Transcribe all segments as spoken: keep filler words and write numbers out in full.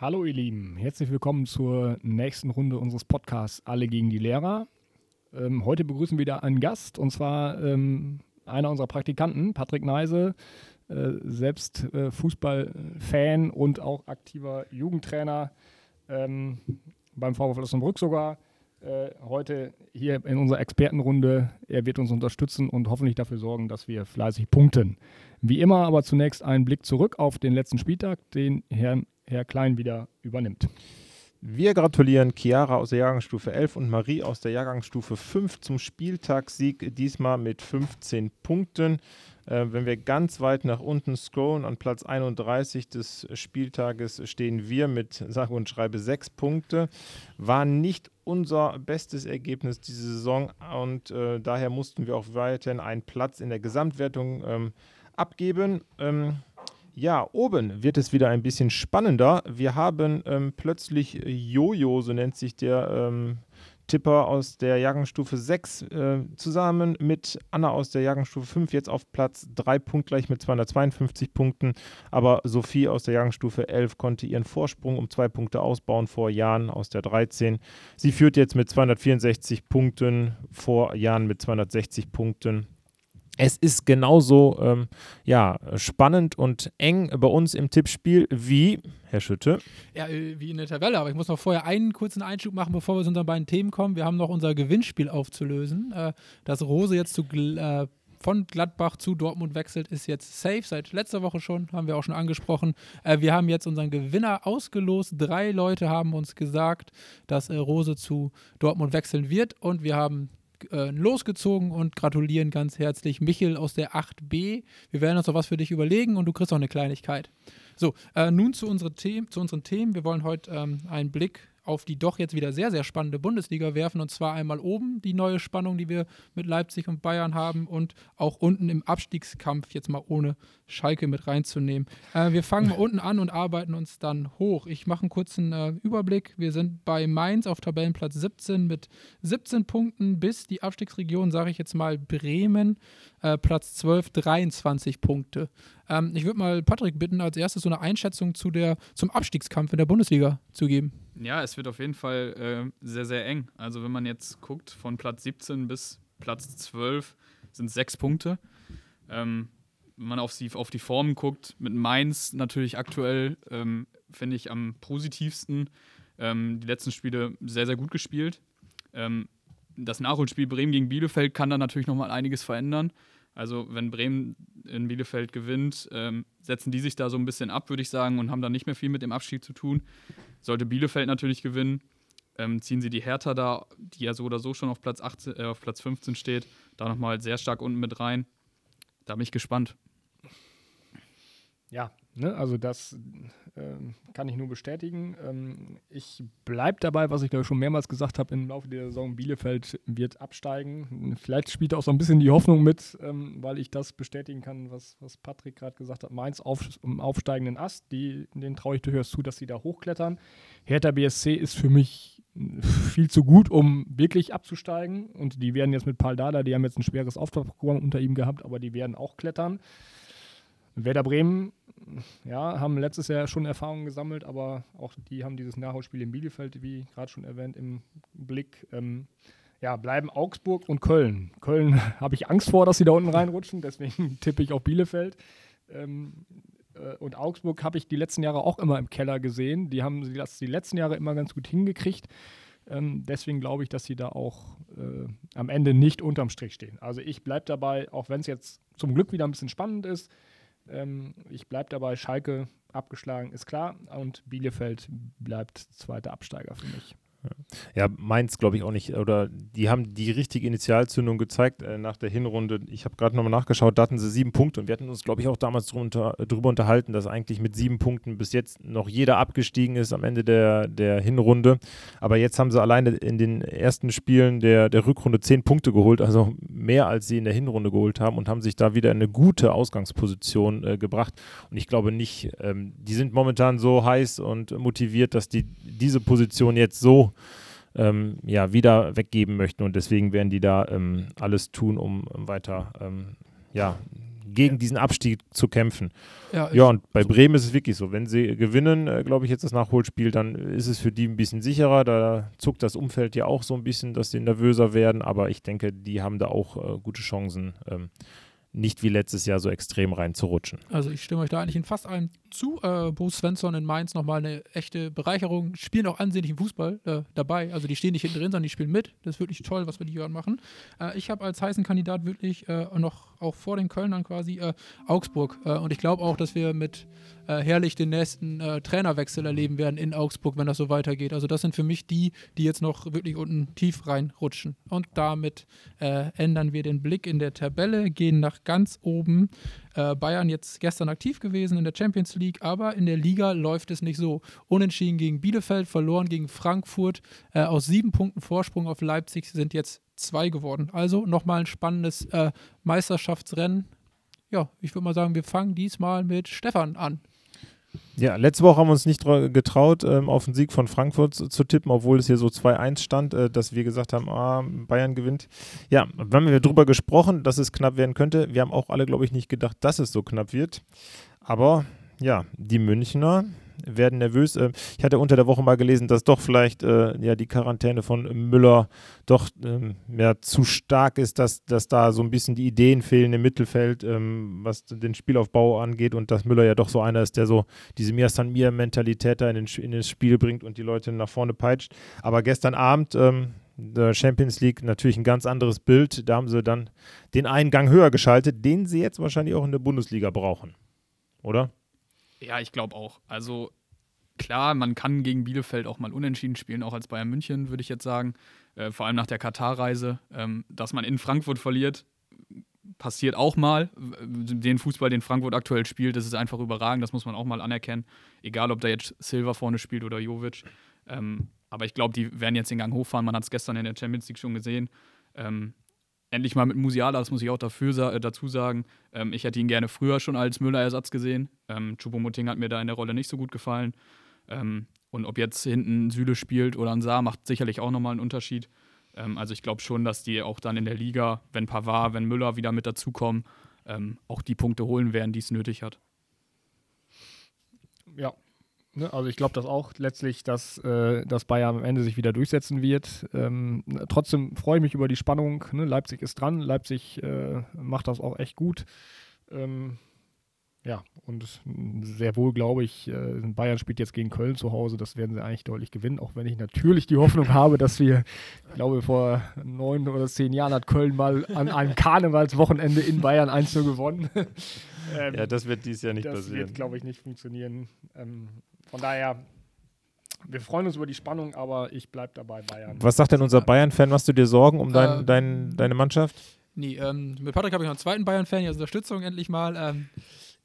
Hallo ihr Lieben, herzlich willkommen zur nächsten Runde unseres Podcasts Alle gegen die Lehrer. Ähm, heute begrüßen wir wieder einen Gast, und zwar ähm, einer unserer Praktikanten, Patrick Neise, äh, selbst äh, Fußballfan und auch aktiver Jugendtrainer ähm, beim VfL Osnabrück sogar. Äh, heute hier in unserer Expertenrunde. Er wird uns unterstützen und hoffentlich dafür sorgen, dass wir fleißig punkten. Wie immer aber zunächst einen Blick zurück auf den letzten Spieltag, den Herrn Herr Klein wieder übernimmt. Wir gratulieren Chiara aus der Jahrgangsstufe elf und Marie aus der Jahrgangsstufe fünf zum Spieltagssieg, diesmal mit fünfzehn Punkten. Äh, wenn wir ganz weit nach unten scrollen, an Platz einunddreißig des Spieltages stehen wir mit sage und schreibe sechs Punkte. War nicht unser bestes Ergebnis diese Saison und äh, daher mussten wir auch weiterhin einen Platz in der Gesamtwertung ähm, abgeben. Ähm, Ja, oben wird es wieder ein bisschen spannender. Wir haben ähm, plötzlich Jojo, so nennt sich der ähm, Tipper aus der Jahrgangsstufe sechs, äh, zusammen mit Anna aus der Jahrgangsstufe fünf, jetzt auf Platz drei punktgleich mit zweihundertzweiundfünfzig Punkten. Aber Sophie aus der Jahrgangsstufe elf konnte ihren Vorsprung um zwei Punkte ausbauen vor Jan aus der dreizehn. Sie führt jetzt mit zweihundertvierundsechzig Punkten, vor Jan mit zweihundertsechzig Punkten. Es ist genauso ähm, ja, spannend und eng bei uns im Tippspiel wie, Herr Schütte? Ja, wie in der Tabelle, aber ich muss noch vorher einen kurzen Einschub machen, bevor wir zu unseren beiden Themen kommen. Wir haben noch unser Gewinnspiel aufzulösen. Äh, dass Rose jetzt zu äh, von Gladbach zu Dortmund wechselt, ist jetzt safe, seit letzter Woche schon, haben wir auch schon angesprochen. Äh, wir haben jetzt unseren Gewinner ausgelost. Drei Leute haben uns gesagt, dass äh, Rose zu Dortmund wechseln wird, und wir haben losgezogen und gratulieren ganz herzlich Michel aus der acht b. Wir werden uns noch was für dich überlegen und du kriegst auch eine Kleinigkeit. So, äh, nun zu, unsere The- zu unseren Themen. Wir wollen heute ähm, einen Blick auf die doch jetzt wieder sehr, sehr spannende Bundesliga werfen, und zwar einmal oben die neue Spannung, die wir mit Leipzig und Bayern haben, und auch unten im Abstiegskampf, jetzt mal ohne Schalke mit reinzunehmen. Äh, wir fangen mal unten an und arbeiten uns dann hoch. Ich mache einen kurzen äh, Überblick. Wir sind bei Mainz auf Tabellenplatz siebzehn mit siebzehn Punkten, bis die Abstiegsregion, sage ich jetzt mal, Bremen, äh, Platz zwölf, dreiundzwanzig Punkte. Ähm, ich würde mal Patrick bitten, als erstes so eine Einschätzung zu der, zum Abstiegskampf in der Bundesliga zu geben. Ja, es wird auf jeden Fall äh, sehr, sehr eng. Also wenn man jetzt guckt, von Platz siebzehn bis Platz zwölf sind es sechs Punkte. Ähm, wenn man auf die, auf die Formen guckt, mit Mainz natürlich aktuell, ähm, finde ich, am positivsten. Ähm, die letzten Spiele sehr, sehr gut gespielt. Ähm, das Nachholspiel Bremen gegen Bielefeld kann da natürlich nochmal einiges verändern. Also wenn Bremen in Bielefeld gewinnt, ähm, setzen die sich da so ein bisschen ab, würde ich sagen, und haben da nicht mehr viel mit dem Abstieg zu tun. Sollte Bielefeld natürlich gewinnen, ähm, ziehen sie die Hertha da, die ja so oder so schon auf Platz achtzehn, äh, auf Platz fünfzehn steht, da nochmal sehr stark unten mit rein. Da bin ich gespannt. Ja, ne, also das ähm, kann ich nur bestätigen. Ähm, ich bleibe dabei, was ich glaube ich schon mehrmals gesagt habe im Laufe der Saison: Bielefeld wird absteigen. Vielleicht spielt auch so ein bisschen die Hoffnung mit, ähm, weil ich das bestätigen kann, was, was Patrick gerade gesagt hat. Mainz auf, im aufsteigenden Ast, die, den traue ich durchaus zu, dass sie da hochklettern. Hertha B S C ist für mich viel zu gut, um wirklich abzusteigen. Und die werden jetzt mit Pavard, die haben jetzt ein schweres Auftaktprogramm unter ihm gehabt, aber die werden auch klettern. Werder Bremen, ja, haben letztes Jahr schon Erfahrungen gesammelt, aber auch die haben dieses Nachholspiel in Bielefeld, wie gerade schon erwähnt, im Blick. Ähm, ja, bleiben Augsburg und Köln. Köln habe ich Angst vor, dass sie da unten reinrutschen, deswegen tippe ich auf Bielefeld. Ähm, äh, und Augsburg habe ich die letzten Jahre auch immer im Keller gesehen. Die haben das die letzten Jahre immer ganz gut hingekriegt. Ähm, deswegen glaube ich, dass sie da auch äh, am Ende nicht unterm Strich stehen. Also ich bleibe dabei, auch wenn es jetzt zum Glück wieder ein bisschen spannend ist, ich bleibe dabei, Schalke abgeschlagen ist klar, und Bielefeld bleibt zweiter Absteiger für mich. Ja, Mainz glaube ich auch nicht, oder die haben die richtige Initialzündung gezeigt äh, nach der Hinrunde. Ich habe gerade nochmal nachgeschaut, da hatten sie sieben Punkte, und wir hatten uns glaube ich auch damals drunter, drüber unterhalten, dass eigentlich mit sieben Punkten bis jetzt noch jeder abgestiegen ist am Ende der, der Hinrunde, aber jetzt haben sie alleine in den ersten Spielen der, der Rückrunde zehn Punkte geholt, also mehr als sie in der Hinrunde geholt haben, und haben sich da wieder eine gute Ausgangsposition äh, gebracht, und ich glaube nicht, ähm, die sind momentan so heiß und motiviert, dass die diese Position jetzt so Ähm, ja, wieder weggeben möchten, und deswegen werden die da ähm, alles tun, um weiter ähm, ja, gegen ja. diesen Abstieg zu kämpfen. Ja, ja, und bei so. Bremen ist es wirklich so, wenn sie gewinnen, äh, glaube ich, jetzt das Nachholspiel, dann ist es für die ein bisschen sicherer, da zuckt das Umfeld ja auch so ein bisschen, dass sie nervöser werden, aber ich denke, die haben da auch äh, gute Chancen, ähm, nicht wie letztes Jahr so extrem reinzurutschen. Also ich stimme euch da eigentlich in fast allem zu. Äh, Bo Svensson in Mainz nochmal eine echte Bereicherung. Spielen auch ansehnlichen Fußball äh, dabei. Also die stehen nicht hinten drin, sondern die spielen mit. Das ist wirklich toll, was wir die Jörn machen. Äh, ich habe als heißen Kandidat wirklich äh, noch auch vor den Kölnern quasi äh, Augsburg. Äh, und ich glaube auch, dass wir mit äh, Herrlich den nächsten äh, Trainerwechsel erleben werden in Augsburg, wenn das so weitergeht. Also das sind für mich die, die jetzt noch wirklich unten tief reinrutschen. Und damit äh, ändern wir den Blick in der Tabelle, gehen nach ganz oben. Äh, Bayern jetzt gestern aktiv gewesen in der Champions League, aber in der Liga läuft es nicht so. Unentschieden gegen Bielefeld, verloren gegen Frankfurt. Äh, aus sieben Punkten Vorsprung auf Leipzig sind jetzt zwei geworden. Also nochmal ein spannendes äh, Meisterschaftsrennen. Ja, ich würde mal sagen, wir fangen diesmal mit Stefan an. Ja, letzte Woche haben wir uns nicht getraut, ähm, auf den Sieg von Frankfurt zu, zu tippen, obwohl es hier so zwei eins stand, äh, dass wir gesagt haben, ah, Bayern gewinnt. Ja, wir haben darüber gesprochen, dass es knapp werden könnte. Wir haben auch alle, glaube ich, nicht gedacht, dass es so knapp wird. Aber ja, die Münchner werden nervös. Äh, ich hatte unter der Woche mal gelesen, dass doch vielleicht äh, ja, die Quarantäne von Müller doch ähm, ja, zu stark ist, dass, dass da so ein bisschen die Ideen fehlen im Mittelfeld, ähm, was den Spielaufbau angeht, und dass Müller ja doch so einer ist, der so diese Mir-San-Mir-Mentalität da in den, in das Spiel bringt und die Leute nach vorne peitscht. Aber gestern Abend, ähm, der Champions League, natürlich ein ganz anderes Bild. Da haben sie dann den einen Gang höher geschaltet, den sie jetzt wahrscheinlich auch in der Bundesliga brauchen, oder? Ja, ich glaube auch. Also klar, man kann gegen Bielefeld auch mal unentschieden spielen, auch als Bayern München, würde ich jetzt sagen. Äh, vor allem nach der Katar-Reise. Ähm, dass man in Frankfurt verliert, passiert auch mal. Den Fußball, den Frankfurt aktuell spielt, das ist einfach überragend. Das muss man auch mal anerkennen. Egal, ob da jetzt Silva vorne spielt oder Jovic. Ähm, aber ich glaube, die werden jetzt den Gang hochfahren. Man hat es gestern in der Champions League schon gesehen. Ähm, Endlich mal mit Musiala, das muss ich auch dafür, äh, dazu sagen. Ähm, ich hätte ihn gerne früher schon als Müller-Ersatz gesehen. Ähm, Choupo-Moting hat mir da in der Rolle nicht so gut gefallen. Ähm, und ob jetzt hinten Süle spielt oder ein Saar, macht sicherlich auch nochmal einen Unterschied. Ähm, also ich glaube schon, dass die auch dann in der Liga, wenn Pavard, wenn Müller wieder mit dazukommen, ähm, auch die Punkte holen werden, die es nötig hat. Ja, also ich glaube das auch letztlich, dass, äh, dass Bayern am Ende sich wieder durchsetzen wird. Ähm, trotzdem freue ich mich über die Spannung. Ne? Leipzig ist dran, Leipzig äh, macht das auch echt gut. Ähm, ja, und sehr wohl glaube ich, äh, Bayern spielt jetzt gegen Köln zu Hause, das werden sie eigentlich deutlich gewinnen, auch wenn ich natürlich die Hoffnung habe, dass wir, ich glaube vor neun oder zehn Jahren hat Köln mal an einem Karnevalswochenende in Bayern eins zu null gewonnen. ähm, ja, das wird dieses Jahr nicht das passieren. Das wird, glaube ich, nicht funktionieren. Ähm, Von daher, wir freuen uns über die Spannung, aber ich bleibe dabei Bayern. Was sagt denn unser Bayern-Fan? Machst du dir Sorgen um dein, ähm, dein, deine Mannschaft? Nee, ähm, mit Patrick habe ich noch einen zweiten Bayern-Fan, hier also Unterstützung endlich mal. Ähm,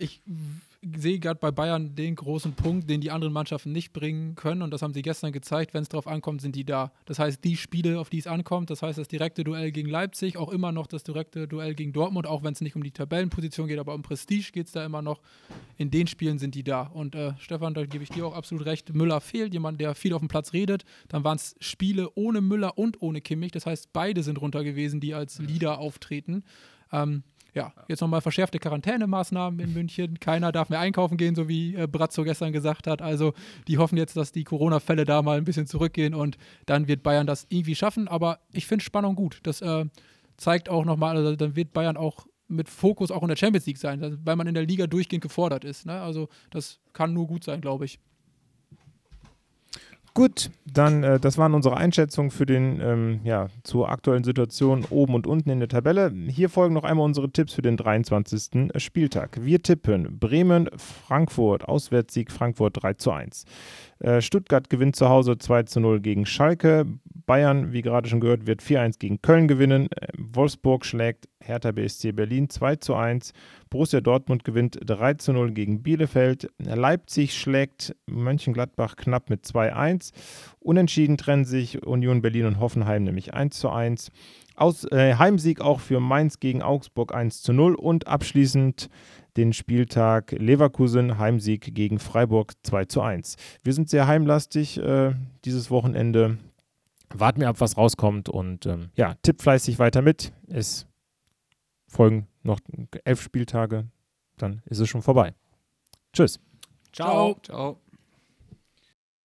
ich w- sehe gerade bei Bayern den großen Punkt, den die anderen Mannschaften nicht bringen können, und das haben sie gestern gezeigt. Wenn es drauf ankommt, sind die da. Das heißt, die Spiele, auf die es ankommt, das heißt, das direkte Duell gegen Leipzig, auch immer noch das direkte Duell gegen Dortmund, auch wenn es nicht um die Tabellenposition geht, aber um Prestige geht es da immer noch. In den Spielen sind die da. Und äh, Stefan, da gebe ich dir auch absolut recht, Müller fehlt, jemand, der viel auf dem Platz redet. Dann waren es Spiele ohne Müller und ohne Kimmich. Das heißt, beide sind runter gewesen, die als Leader auftreten. Ähm, ja, jetzt nochmal verschärfte Quarantänemaßnahmen in München. Keiner darf mehr einkaufen gehen, so wie äh, Brazzo gestern gesagt hat. Also die hoffen jetzt, dass die Corona-Fälle da mal ein bisschen zurückgehen, und dann wird Bayern das irgendwie schaffen. Aber ich finde Spannung gut. Das äh, zeigt auch nochmal, also dann wird Bayern auch mit Fokus auch in der Champions League sein, weil man in der Liga durchgehend gefordert ist. Ne? Also das kann nur gut sein, glaube ich. Gut, dann äh, das waren unsere Einschätzungen für den, ähm, ja, zur aktuellen Situation oben und unten in der Tabelle. Hier folgen noch einmal unsere Tipps für den dreiundzwanzigsten Spieltag. Wir tippen Bremen, Frankfurt, Auswärtssieg Frankfurt drei zu eins. Äh, Stuttgart gewinnt zu Hause zwei zu null gegen Schalke. Bayern, wie gerade schon gehört, wird vier eins gegen Köln gewinnen. Äh, Wolfsburg schlägt Hertha B S C Berlin zwei zu eins. Borussia Dortmund gewinnt drei zu null gegen Bielefeld. Leipzig schlägt Mönchengladbach knapp mit zwei eins. Unentschieden trennen sich Union Berlin und Hoffenheim, nämlich eins zu eins. Aus, äh, Heimsieg auch für Mainz gegen Augsburg eins zu null. Und abschließend den Spieltag Leverkusen, Heimsieg gegen Freiburg zwei zu eins. Wir sind sehr heimlastig äh, dieses Wochenende. Warten wir ab, was rauskommt. Und ähm, ja, tippt fleißig weiter mit. Es folgen noch elf Spieltage, dann ist es schon vorbei. Tschüss. Ciao. Ciao.